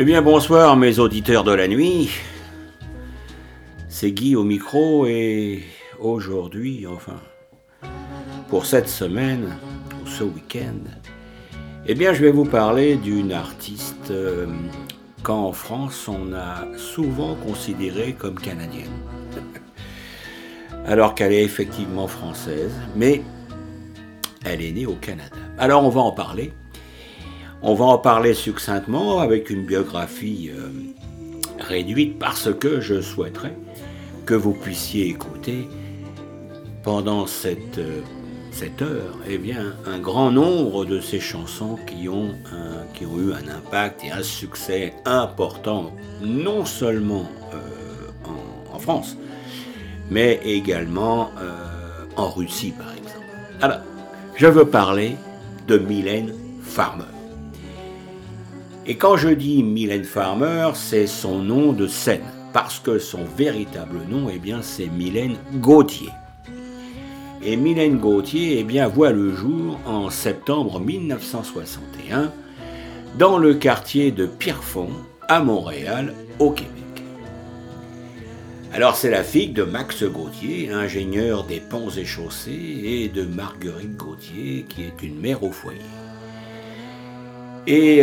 Eh bien bonsoir mes auditeurs de la nuit, c'est Guy au micro et aujourd'hui, enfin, pour cette semaine, ou ce week-end, eh bien je vais vous parler d'une artiste qu'en France on a souvent considérée comme canadienne, alors qu'elle est effectivement française, mais elle est née au Canada. Alors on va en parler. On va en parler succinctement avec une biographie réduite parce que je souhaiterais que vous puissiez écouter pendant cette heure un grand nombre de ces chansons qui ont eu un impact et un succès important, non seulement en France, mais également en Russie par exemple. Alors, je veux parler de Mylène Farmer. Et quand je dis Mylène Farmer, c'est son nom de scène, parce que son véritable nom, c'est Mylène Gauthier. Et Mylène Gauthier, voit le jour en septembre 1961 dans le quartier de Pierrefonds, à Montréal, au Québec. Alors c'est la fille de Max Gauthier, ingénieur des ponts et chaussées, et de Marguerite Gauthier, qui est une mère au foyer. Et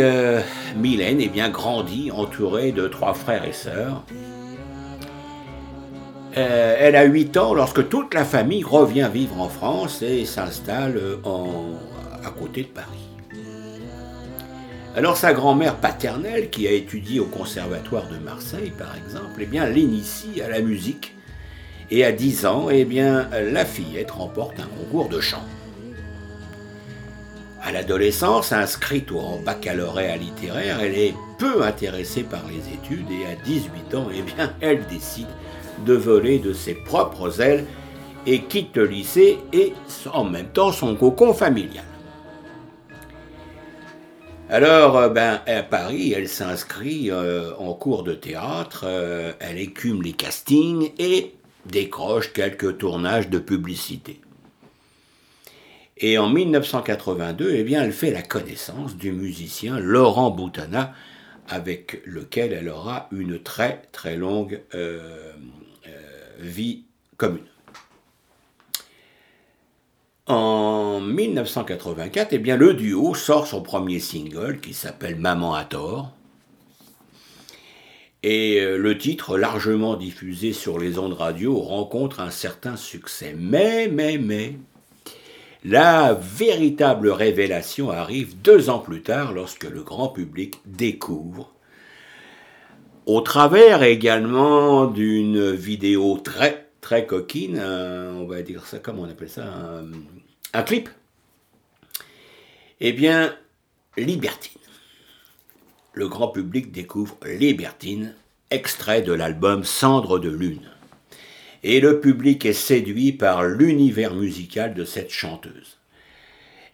Mylène grandit entourée de 3 frères et sœurs. Elle a 8 ans lorsque toute la famille revient vivre en France et s'installe à côté de Paris. Alors sa grand-mère paternelle, qui a étudié au conservatoire de Marseille par exemple, l'initie à la musique. Et à 10 ans, la fillette remporte un concours de chant. À l'adolescence, inscrite au baccalauréat littéraire, elle est peu intéressée par les études et à 18 ans, elle décide de voler de ses propres ailes et quitte le lycée et en même temps son cocon familial. Alors, à Paris, elle s'inscrit en cours de théâtre, elle écume les castings et décroche quelques tournages de publicité. Et en 1982, elle fait la connaissance du musicien Laurent Boutonnat, avec lequel elle aura une très très longue vie commune. En 1984, le duo sort son premier single qui s'appelle « Maman à tort ». Et le titre, largement diffusé sur les ondes radio, rencontre un certain succès. Mais... La véritable révélation arrive 2 ans plus tard lorsque le grand public découvre, au travers également d'une vidéo très très coquine, un clip, Libertine. Le grand public découvre Libertine, extrait de l'album Cendre de Lune. Et le public est séduit par l'univers musical de cette chanteuse.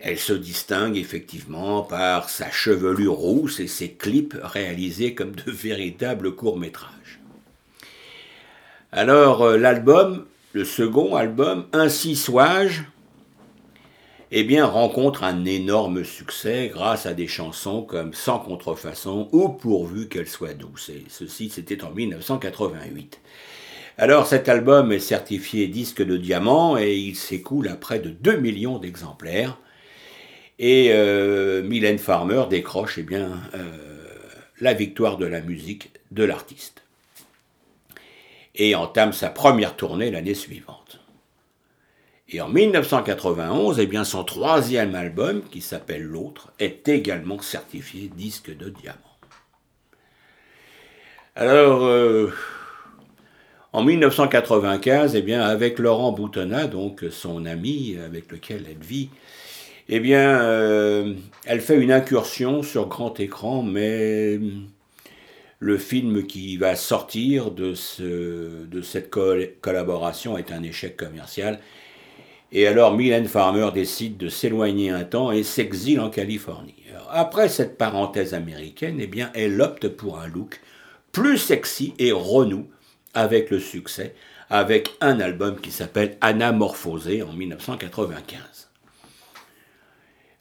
Elle se distingue effectivement par sa chevelure rousse et ses clips réalisés comme de véritables courts-métrages. Alors l'album, le second album, Ainsi sois-je, rencontre un énorme succès grâce à des chansons comme Sans contrefaçon ou Pourvu qu'elle soit douce. Et ceci, c'était en 1988. Alors cet album est certifié disque de diamant et il s'écoule à près de 2 millions d'exemplaires. Et Mylène Farmer décroche la victoire de la musique de l'artiste. Et entame sa première tournée l'année suivante. Et en 1991, son 3e album, qui s'appelle L'autre, est également certifié disque de diamant. Alors... En 1995, avec Laurent Boutonnat, donc son ami avec lequel elle vit, elle fait une incursion sur grand écran, mais le film qui va sortir de cette collaboration est un échec commercial. Et alors Mylène Farmer décide de s'éloigner un temps et s'exile en Californie. Alors, après cette parenthèse américaine, elle opte pour un look plus sexy et renoue avec le succès, avec un album qui s'appelle Anamorphosé en 1995.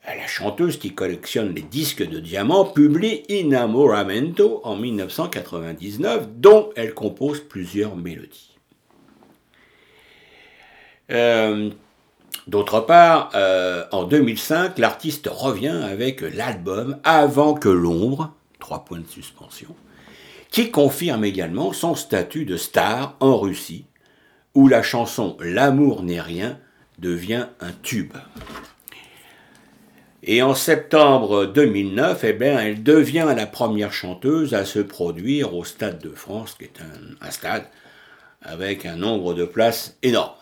La chanteuse qui collectionne les disques de diamants publie Inamoramento en 1999, dont elle compose plusieurs mélodies. D'autre part, en 2005, l'artiste revient avec l'album « Avant que l'ombre », 3 points de suspension, qui confirme également son statut de star en Russie, où la chanson « L'amour n'est rien » devient un tube. Et en septembre 2009, elle devient la première chanteuse à se produire au Stade de France, qui est un stade avec un nombre de places énorme.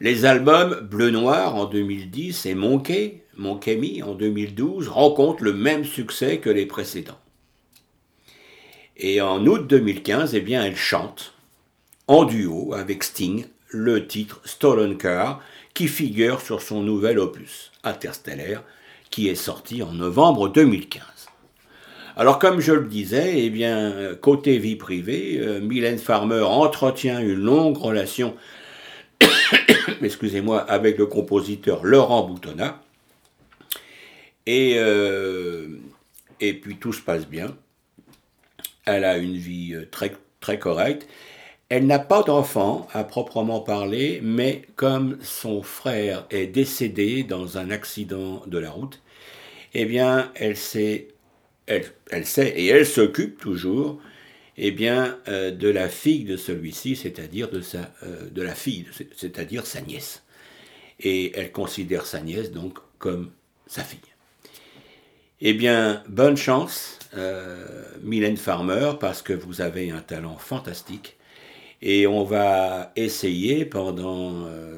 Les albums Bleu noir en 2010 et Monkey Mécanik en 2012 rencontrent le même succès que les précédents. Et en août 2015, elle chante en duo avec Sting le titre Stolen car qui figure sur son nouvel opus Interstellaire qui est sorti en novembre 2015. Alors comme je le disais, côté vie privée, Mylène Farmer entretient une longue relation avec le compositeur Laurent Boutonnat. Et puis tout se passe bien. Elle a une vie très, très correcte. Elle n'a pas d'enfant à proprement parler, mais comme son frère est décédé dans un accident de la route, elle s'occupe toujours de la fille de celui-ci, c'est-à-dire sa nièce. Et elle considère sa nièce donc comme sa fille. Bonne chance, Mylène Farmer, parce que vous avez un talent fantastique. Et on va essayer pendant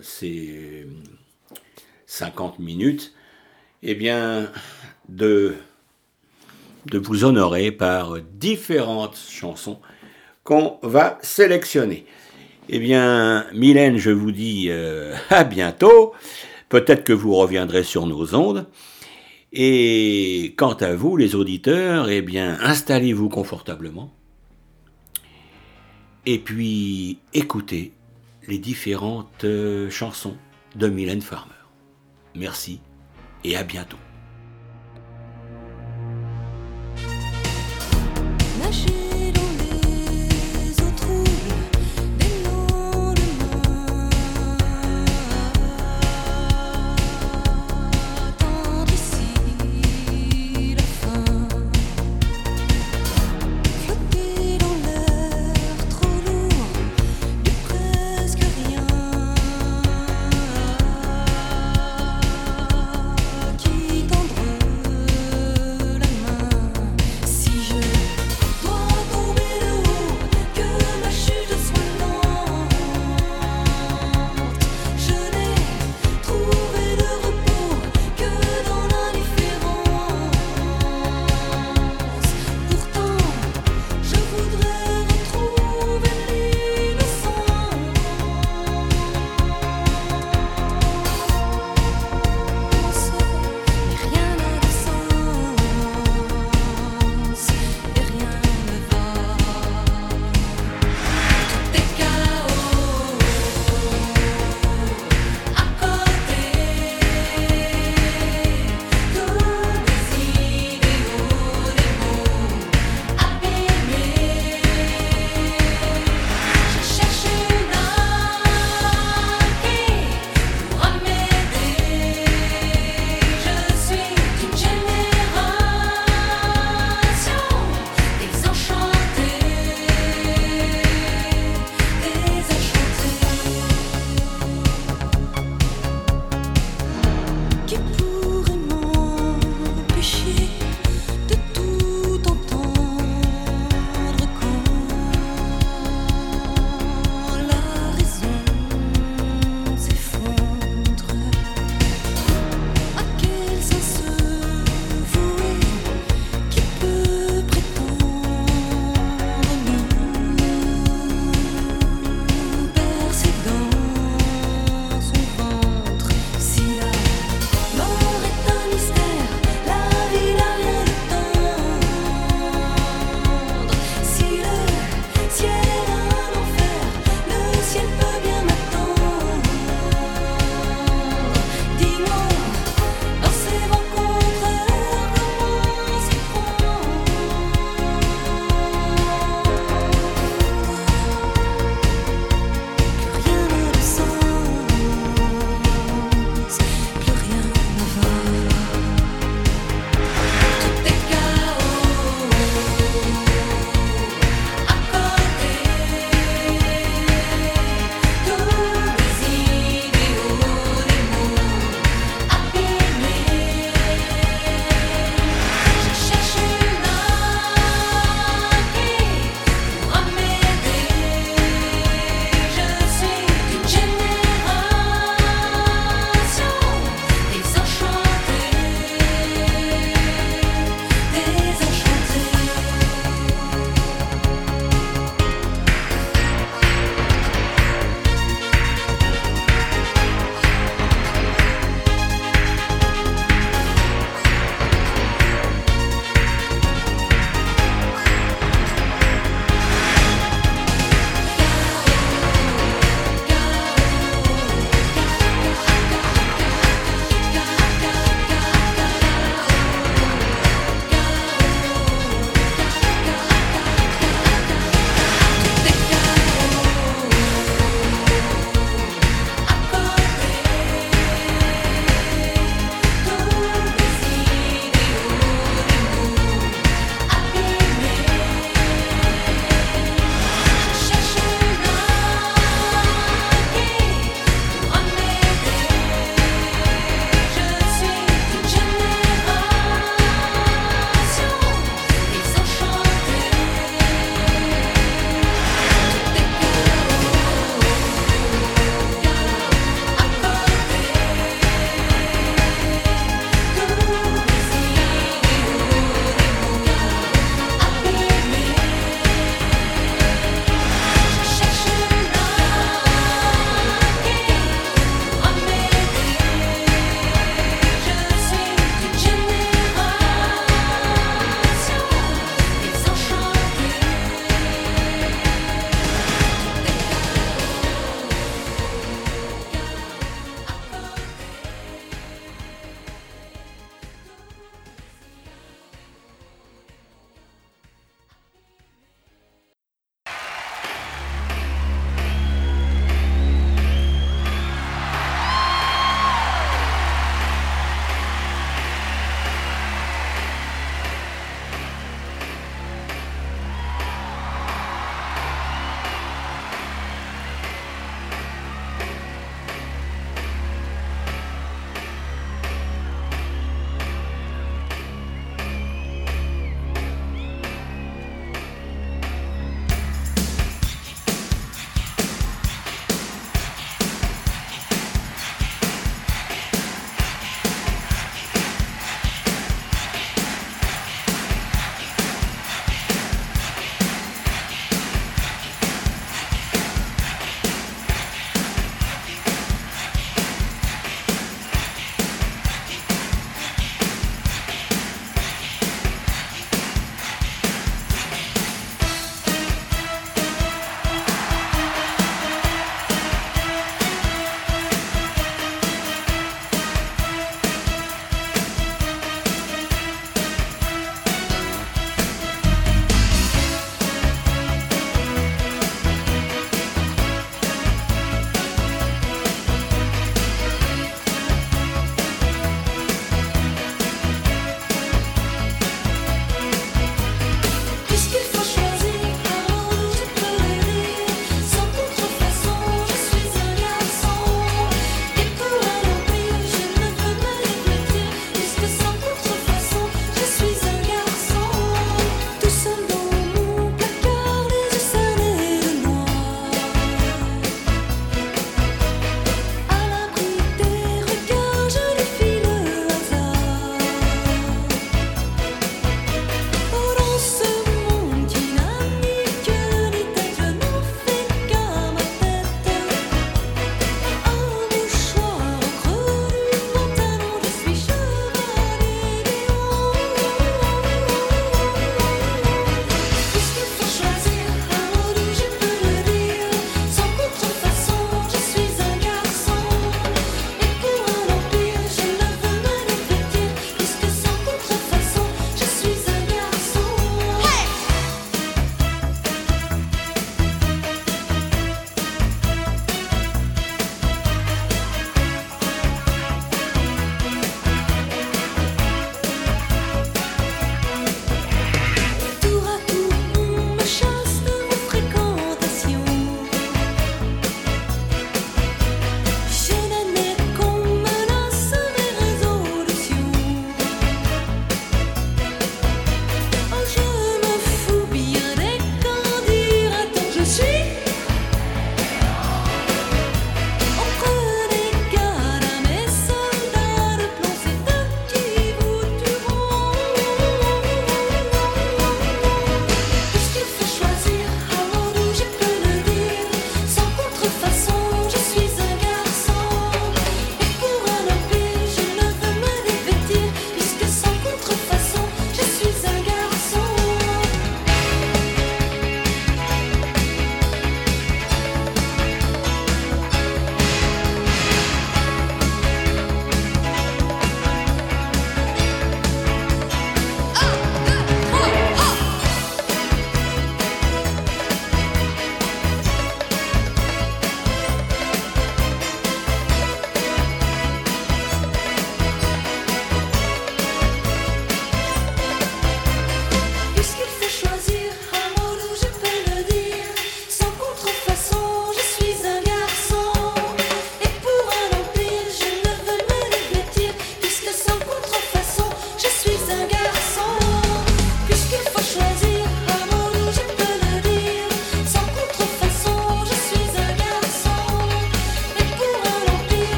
ces 50 minutes, de vous honorer par différentes chansons qu'on va sélectionner. Mylène, je vous dis à bientôt. Peut-être que vous reviendrez sur nos ondes. Et quant à vous, les auditeurs, installez-vous confortablement. Et puis, écoutez les différentes chansons de Mylène Farmer. Merci et à bientôt.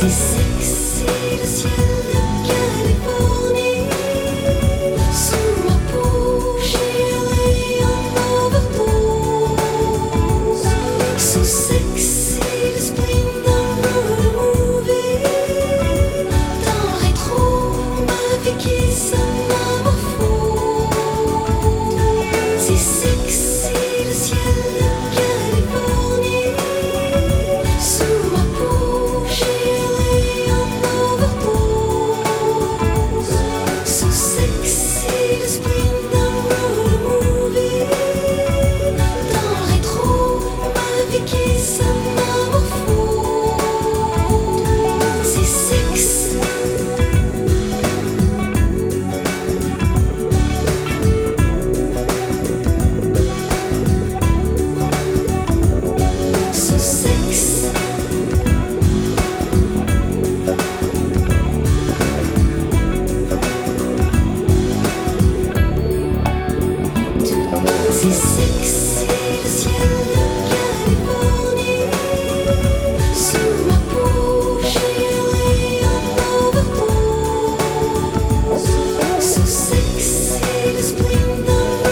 si sexy le ciel de Californie. Sous ma peau, j'ai en overdose. So sexy le spleen d'un roller movie. Dans rétro, ma vie qui s'anamorphose. Si sexy le ciel de Californie. Sous ma peau, j'ai en overdose. So sexy le spleen d'un roller movie. Dans rétro, ma vie qui s'anamorphose. Si sexy. So sexy, si sexy le ciel de Californie. Sous ma peau, j'ai en overdose. So sexy le spleen d'un roller movie. Dans rétro, ma vie qui s'anamorphose.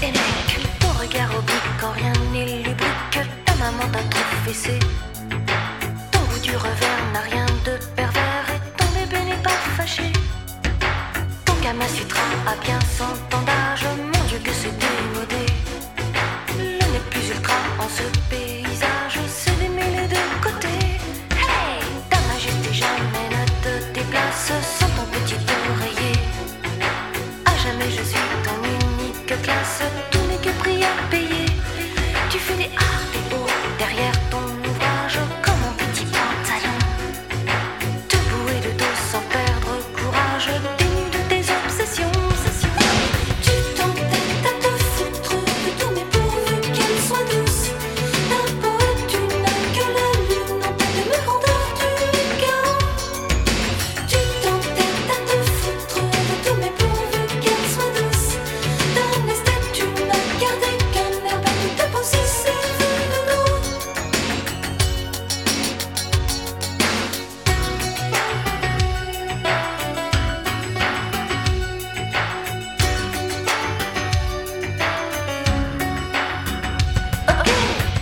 T'es mec, ton regard oblique quand rien n'est lubrique. Ta maman t'a trop fessé. Ton goût du revers n'a rien de pervers et ton bébé n'est pas fâché. Ton Kama Sutra a bien 100 ans d'âge. Mon Dieu que c'est démodé. Le nez plus ultra en ce paysage, c'est des mêlées de côtés. Hey, ta majesté jamais ne te déplace sans ton petit oreiller. À jamais je suis ton unique classe, tout n'est que prix à payer. Tu fais des arts et beaux derrière ton ouvrage comme un petit pantalon. Te bouer de dos sans perdre courage, dénu de tes obsessions. Tu t'entêtes à te foutre de tout, mais pourvu qu'elle soit douce. Ta poète, tu n'as que la lune en tête de me rendre du chaos. Tu t'entêtes à te foutre de tout, mais pourvu qu'elle soit douce. D'un esthète, tu n'as gardé qu'un air battu de possessif et de doute. Ok,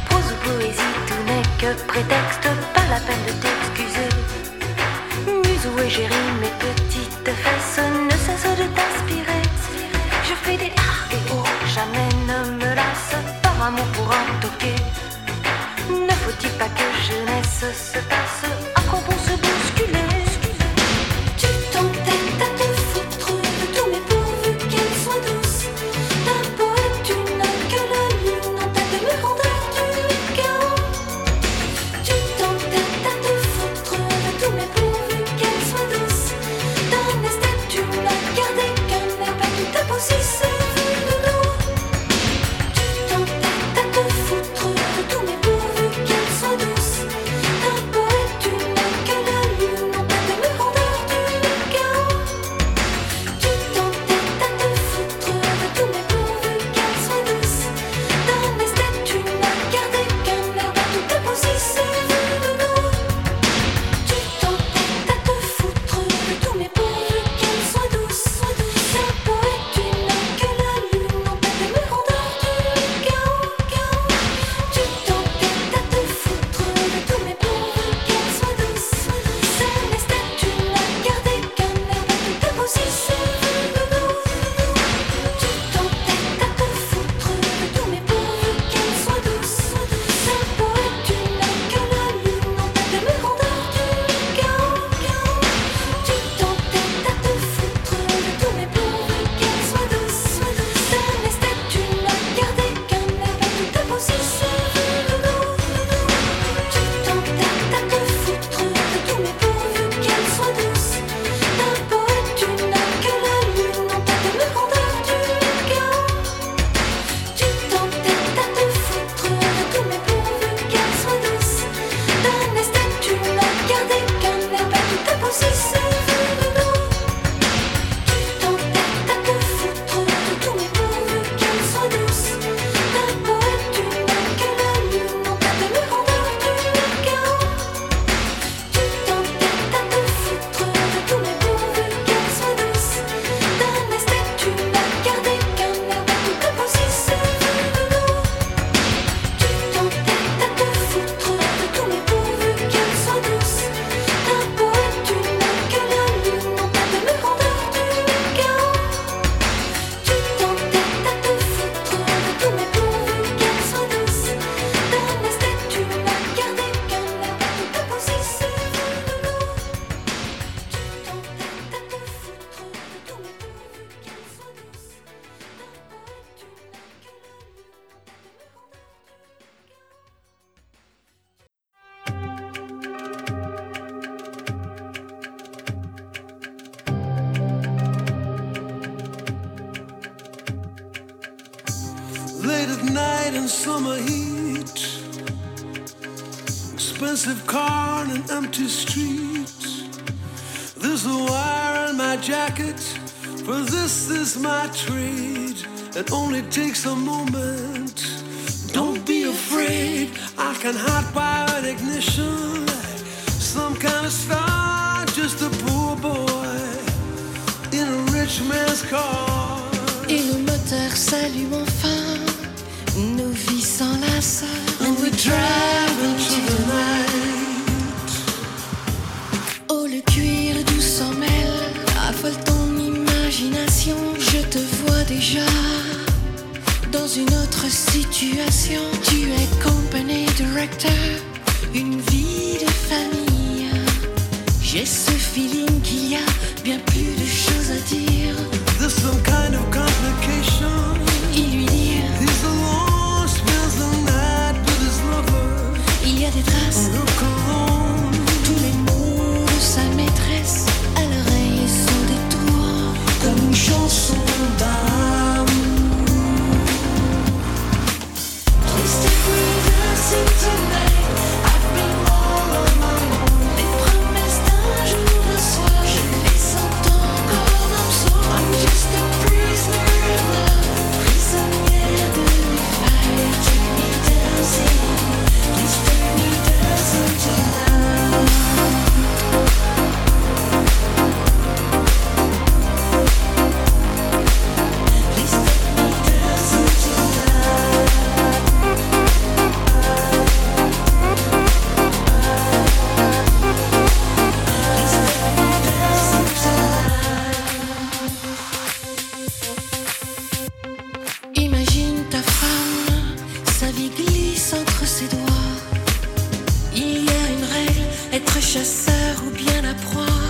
prose ou poésie, tout n'est que prétexte, pas la peine de t'excuser. Muse ou égérie, mes petites fesses ne cessent de t'inspirer. Je fais des arts et oh, jamais ne me lasse, par amour pour un toquer. Ne faut-il pas que jeunesse se passe, à quoi bon se bousculer. Tu t'entêtes à te foutre de tout, mais pourvu qu'elle soit douce. Ta poète, tu n'as que la lune en tête de me rendre du chaos. Tu t'entêtes à te foutre de tout, mais pourvu qu'elle soit douce. D'un esthète, tu n'as gardé qu'un air battu de possessif et de doute. Tu t'entêtes à te foutre de tout, mais pourvu qu'elle soit douce. Ta peau, late at night and summer heat, expensive car and an empty street. There's a wire in my jacket, for this is my trade. It only takes a moment. Don't be afraid. I can hot wire an ignition, some kind of star, just a poor boy in a rich man's car. Et le moteur s'allume enfin, nos vies s'enlacent. And we drive into the night. Oh, le cuir doux s'en mêle, affole ton imagination. Je te vois déjà dans une autre situation. Tu es company director, une vie de famille. J'ai ce feeling qu'il y a bien plus de choses à dire. There's some kind of complication. Il lui dit, he's alone, spends the night with his lover. Il y a des traces de cologne. Tous les mots de sa maîtresse à l'oreille sont des tours, comme une chanson d'amour. Please take me dancing tonight. I've been all on my own. Les promesses d'un jour de soi, je les sens encore. I'm just a prisoner of love, prisonnière de fire. Take me dancing, please take me dancing tonight. Please take me dancing tonight. Please take me dancing tonight. Imagine ta femme, sa vie glisse entre ses doigts. Il y a une règle, être chasseur ou bien la proie.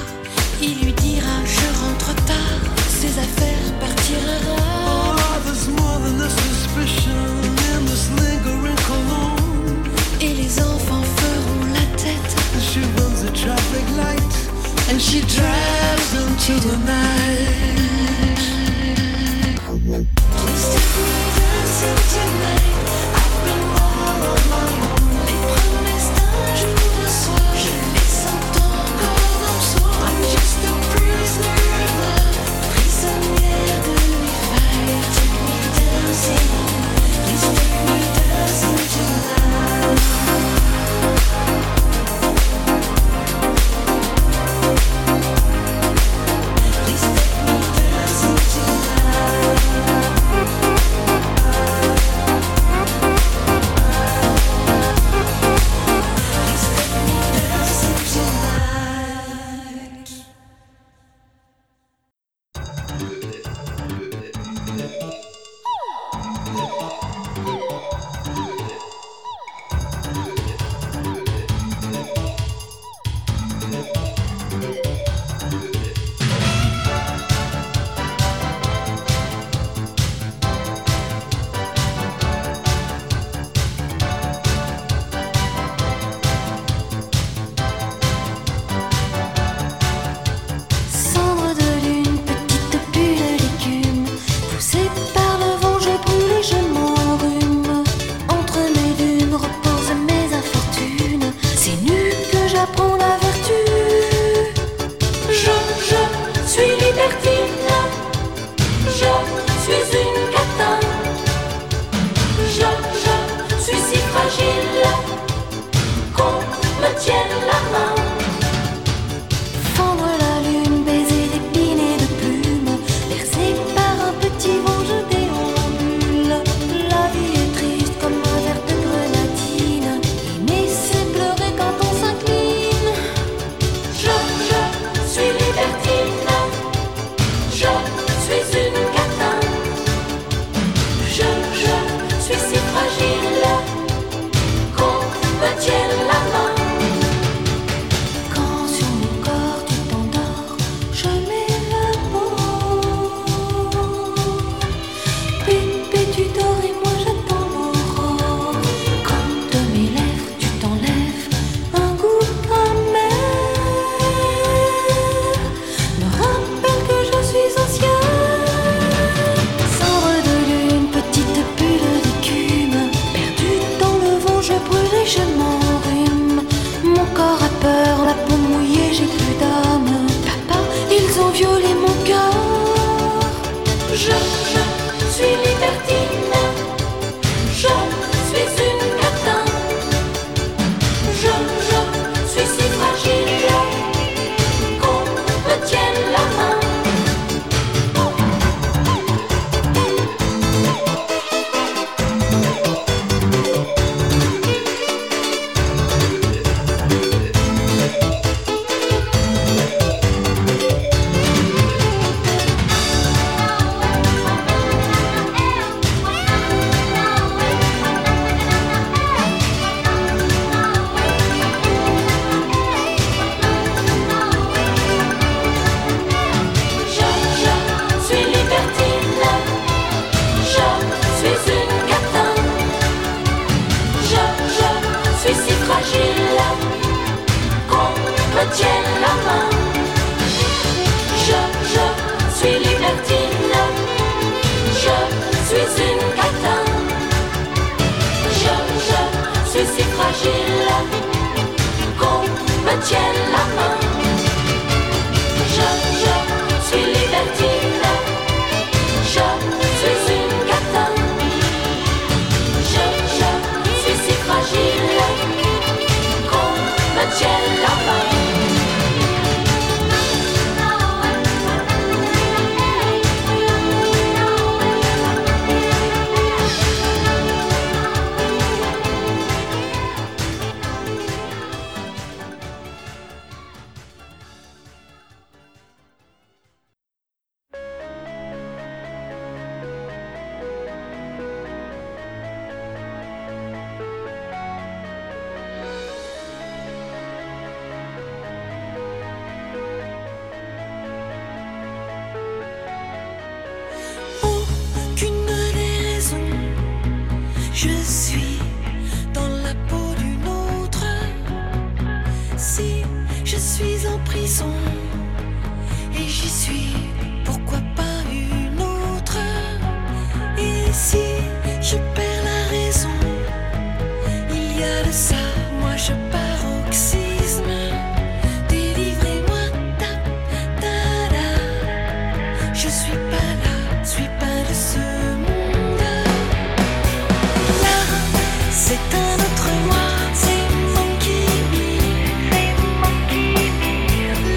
Il lui dira, je rentre tard, ses affaires partira. Oh, there's more than a suspicion in this lingering cologne. Et les enfants feront la tête. She runs a traffic light and she drives into the night. Please take me dancing tonight. I've been all on my own. Les promesses d'un jour de soi, je les sens encore dans soi. I'm just a prisoner of love, prisonnière de fire. Take me dancing, please take me dancing tonight. Je suis libertine, je suis une catin. Je suis dans la peau d'une autre. Si je suis en prison et j'y suis, pourquoi pas une autre? Et si je perds la raison, il y a de ça, moi je paroxysme. Délivrez-moi, ta, ta, la. Je suis pas là, suis pas de ce monde. Là, c'est un autre moi, c'est Monkey Mécanik.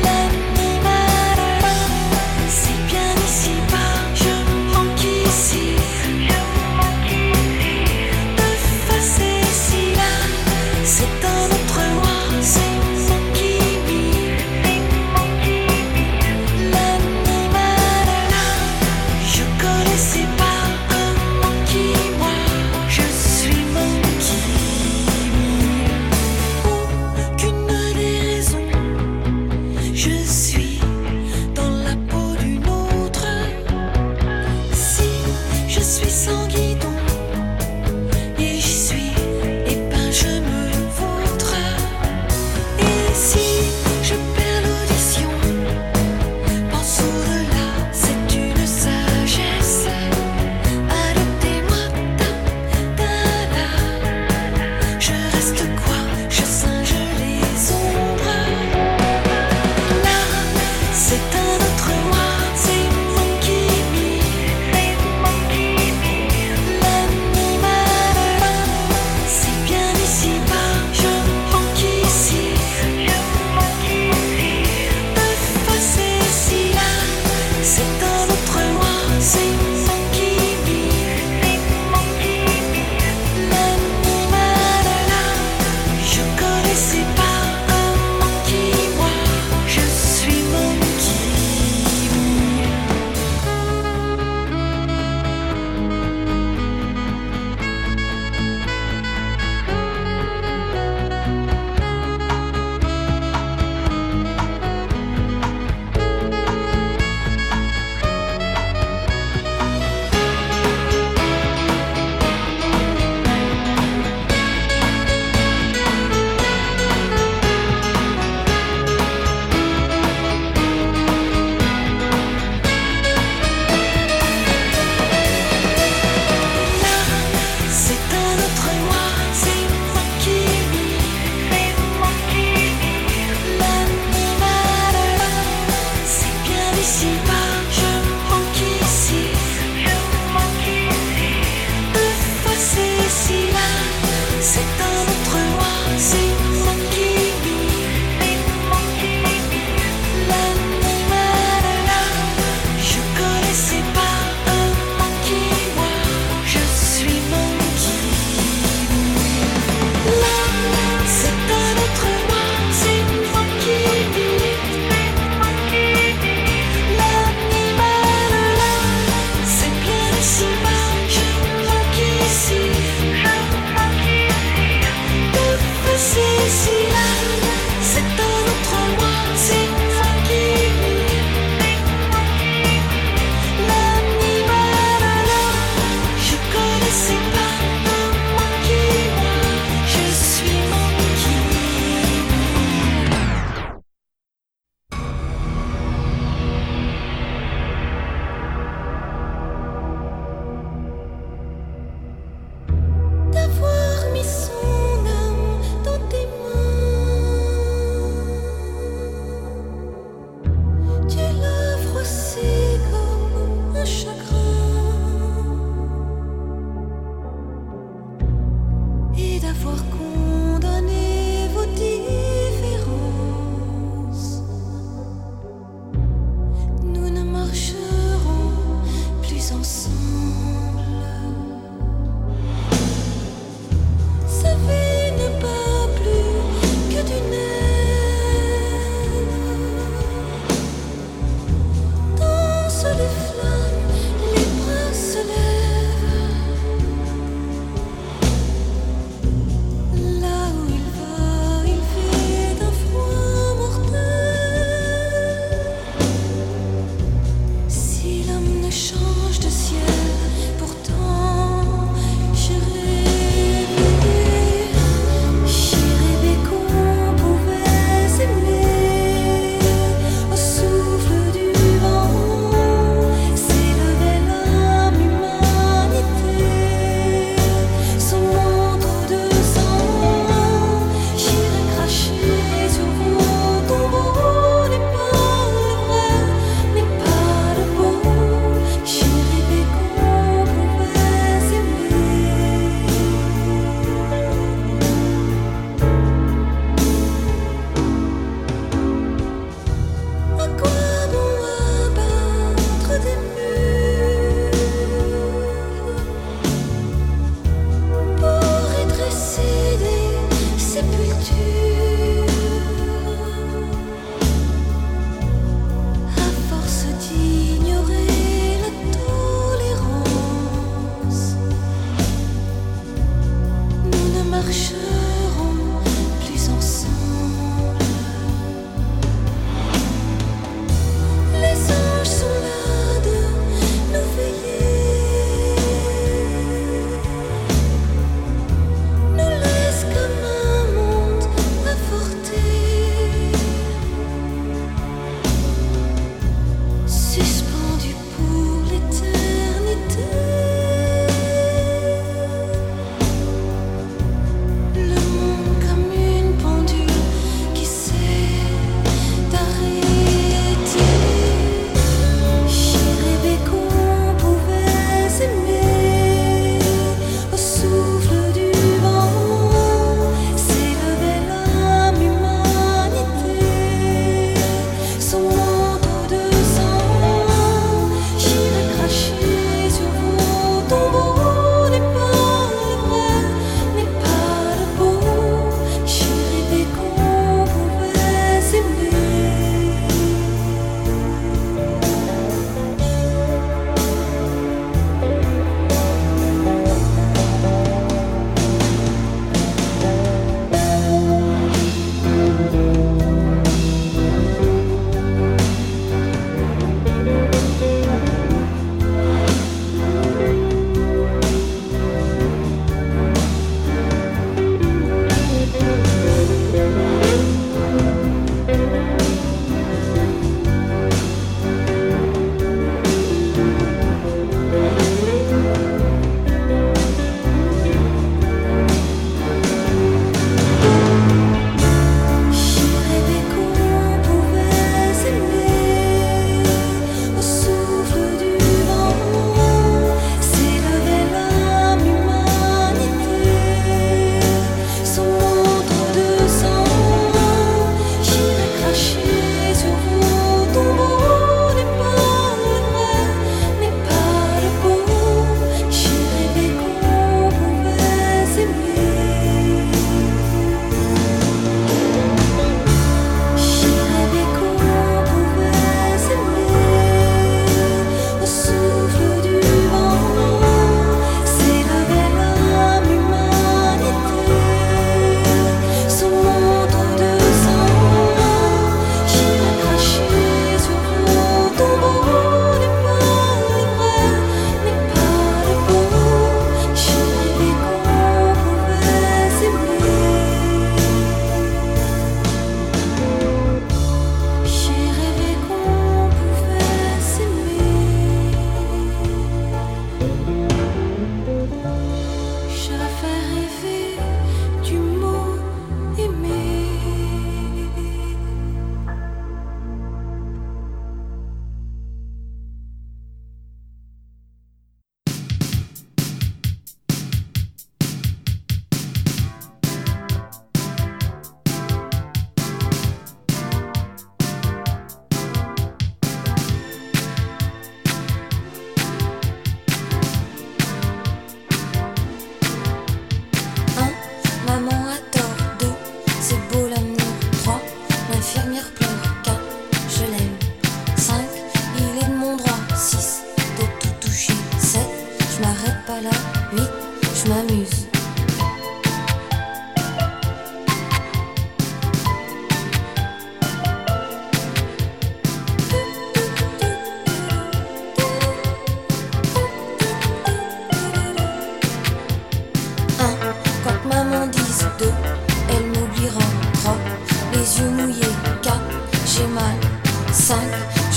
L'animal, si bien ici bas, je manque ici. De face ici, là, c'est un autre moi, c'est Monkey Mécanik. L'animal, là, je connaissais pas un monkey, moi, je suis monkey. Aucune des raisons, je suis dans la peau d'une autre. Si je suis sans guidon et j'y suis, et ben je me vautre. Et si je perds l'audition, pense au-delà, c'est une sagesse. Adoptez-moi, ta, ta, la. Je reste quoi? Je singe les ombres. Là, c'est un autre moi, c'est Monkey Mécanik. L'animal, là, si bien ici bas, je manque ici. De face ici, là, c'est un autre moi, c'est Monkey Mécanik. L'animal, là, je connaissais pas un monkey, moi, je suis monkey. Là, c'est un autre moi, c'est Monkey Mécanik. L'animal, là, c'est bien ici bas, je manque ici. De face ici, là, c'est un autre moi, c'est Monkey Mécanik. L'animal, là, je connaissais pas un monkey, moi, je suis monkey. Là, c'est un autre moi, c'est Monkey Mécanik. L'animal, là, c'est bien ici bas, je manque ici. De face ici, là, c'est un autre moi, c'est Monkey Mécanik. L'animal, là, je connaissais pas un monkey, moi, je suis monkey. D'avoir mis son âme dans tes mains, tu l'as froissé comme un chagrin, et d'avoir condamné vos différences. Nous ne marcherons plus ensemble. Sa vie n'est pas plus que d'une haine. Danse les flammes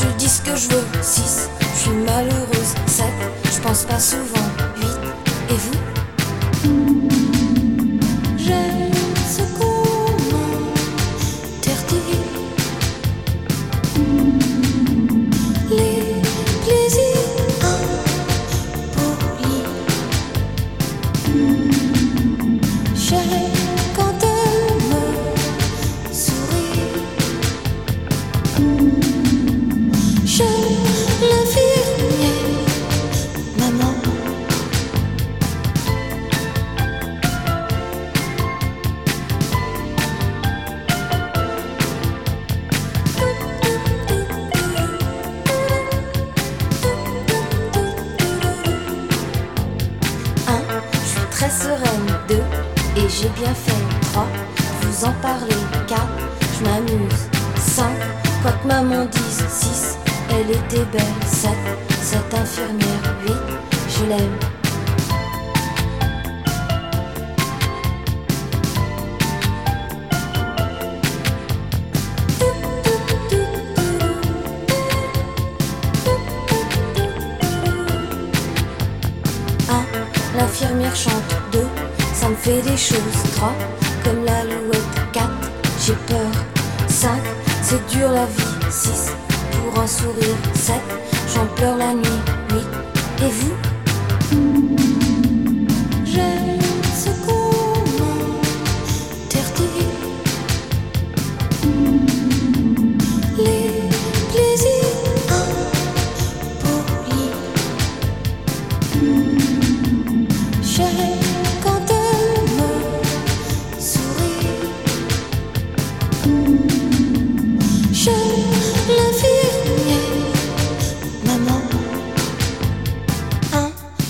je dis ce que je veux. 6, je suis malheureuse. 7, je pense pas souvent. 8, et vous? J'aime ce qu'on interdit, les plaisirs impolis. J'aime quand elle me sourit. J'aime l'infirmière, maman. Un, je suis très sereine. 2, et j'ai bien fait. 3, vous en parlez. 4, je m'amuse. 5, quoi que maman dise. 6, elle était belle. 7, cette infirmière. 8, je l'aime. Un, l'infirmière chante. 2, ça me fait des choses. 3, comme l'alouette. 4, j'ai peur. 5, c'est dur la vie. 6, pour un sourire. 7, j'en pleure la nuit. 8, et vous? J'aime ce qu'on m'interdit, les plaisirs impolis. J'aime quand elle me sourit. J'aime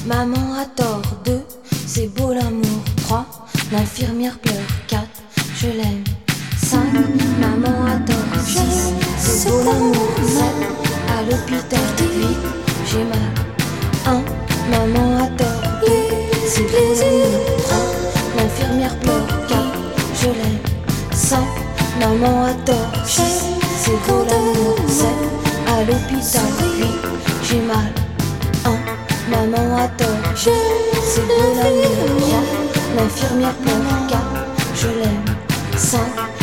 maman à tort. 2, c'est beau l'amour. 3, l'infirmière pleure. 4, je l'aime. 5, maman à tort. 6, c'est beau l'amour. 7, à l'hôpital. 8, j'ai mal. 1, maman à tort. 2, c'est beau l'amour. 3, l'infirmière pleure. 4, je l'aime. 5, maman à tort. 6, c'est beau l'amour. 7, à l'hôpital. 8, j'ai mal. 1, maman a tort, c'est beau l'amour. L'infirmière pleure. 4, je l'aime. 5,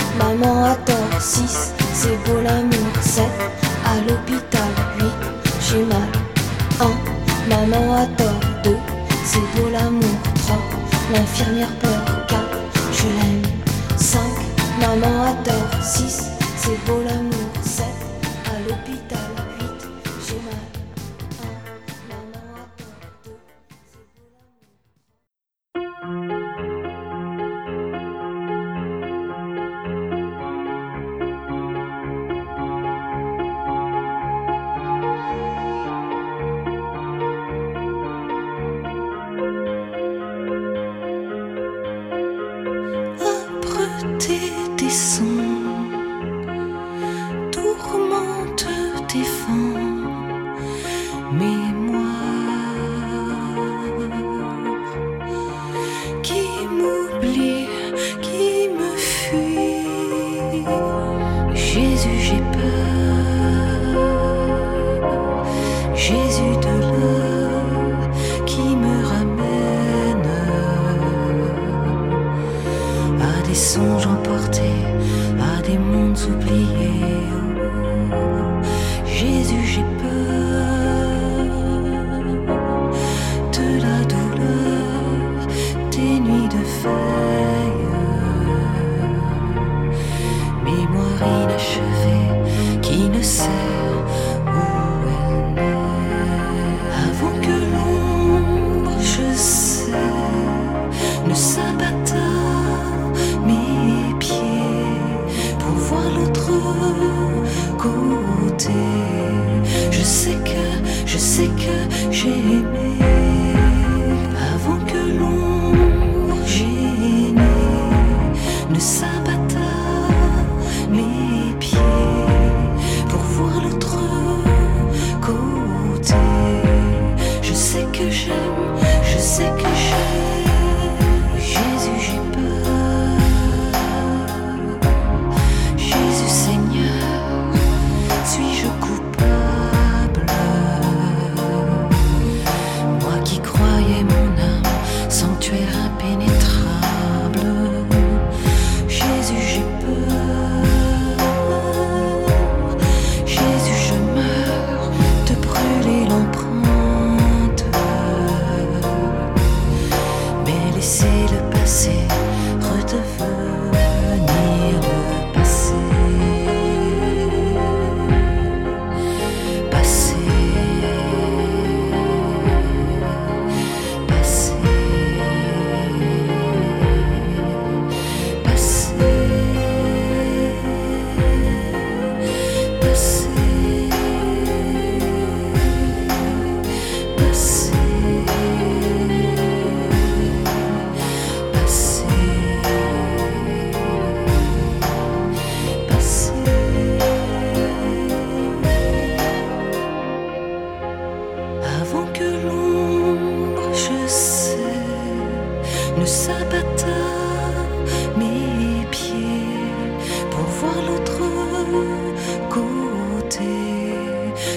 maman a tort. 6, c'est beau l'amour. 7, à l'hôpital. 8, j'ai mal. 1, maman a tort. 2, c'est beau l'amour. 3, l'infirmière pleure. 4, je l'aime. 5, maman a tort. 6, c'est beau l'amour. 7, à l'hôpital. Suis-je coupable?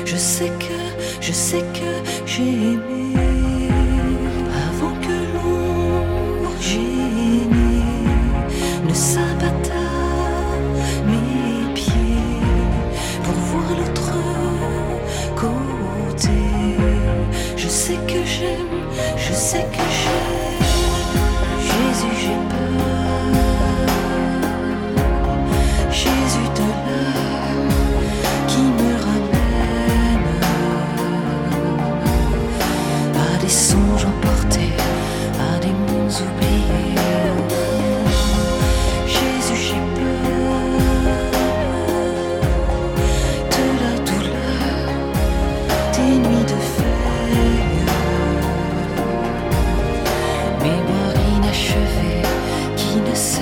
je sais que j'ai aimé. Avant que l'ombre gênée ne s'abatte à mes pieds pour voir l'autre côté. Je sais que j'aime, je sais que j'aime. Jésus, j'ai peur. Jésus de l'âme qui me ramène à des songes emportés, à des mondes oubliés. Jésus, j'ai peur de la douleur des nuits de feuilles, mémoire inachevée qui ne sait.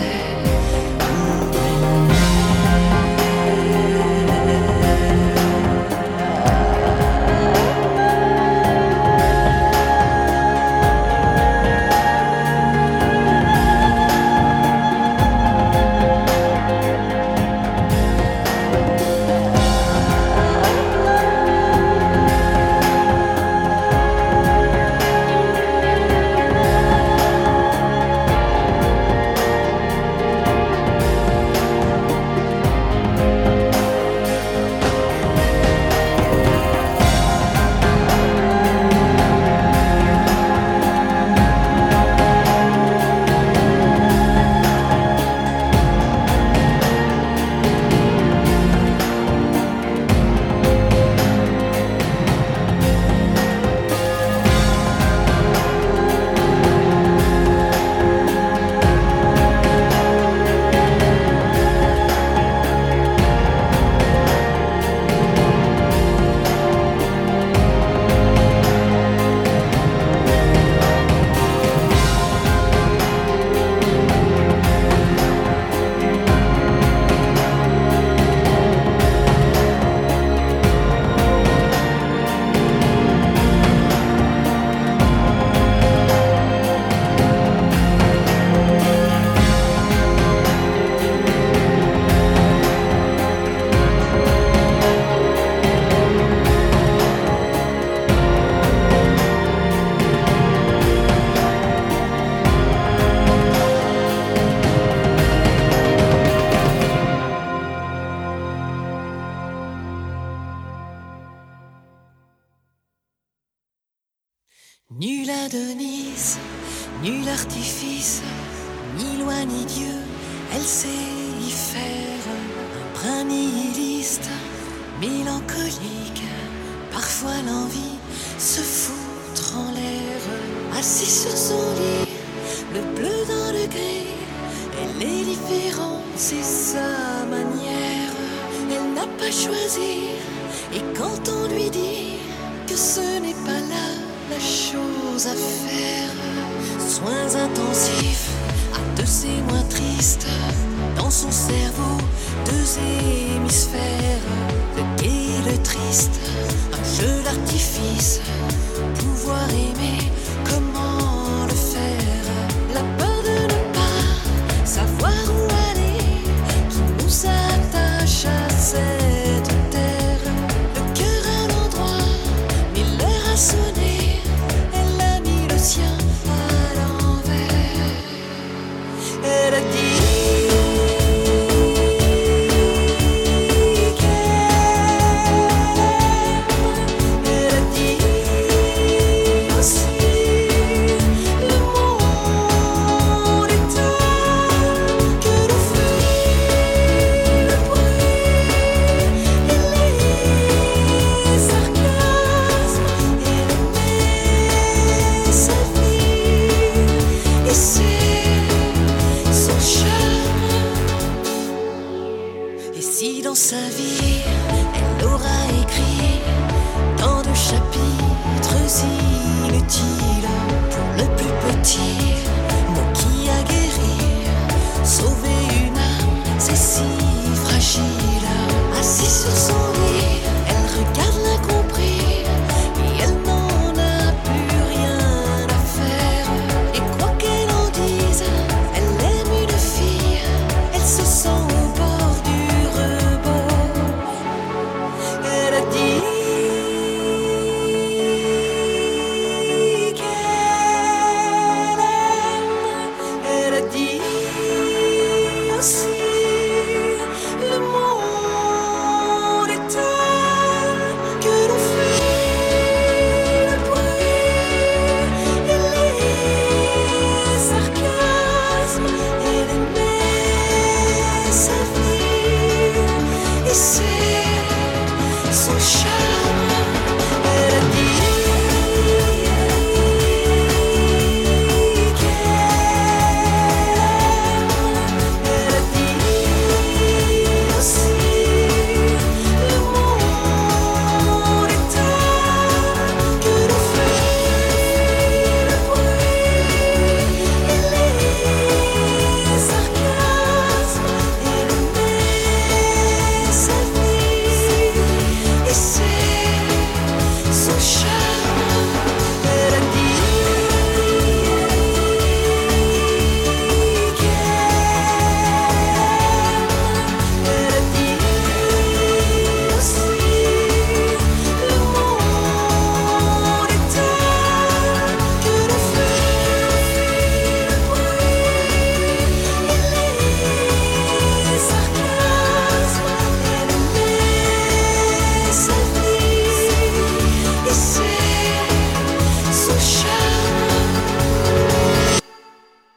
Nul adonis, nul artifice, ni loi ni Dieu, elle sait y faire. Un brin nihiliste, mélancolique, parfois l'envie se foutre en l'air. Assis sur son lit, le bleu dans le gris, elle est différente, c'est sa manière. Elle n'a pas choisi, et quand on lui dit que ce n'est pas là, la chose à faire, soins intensifs à de ses moins tristes. Dans son cerveau, deux hémisphères, le gai et le triste, un jeu d'artifice. Pouvoir aimer, comment le faire? La peur de ne pas savoir où aller qui nous attache à cette terre. Le cœur à l'endroit, mais l'heure a sonné.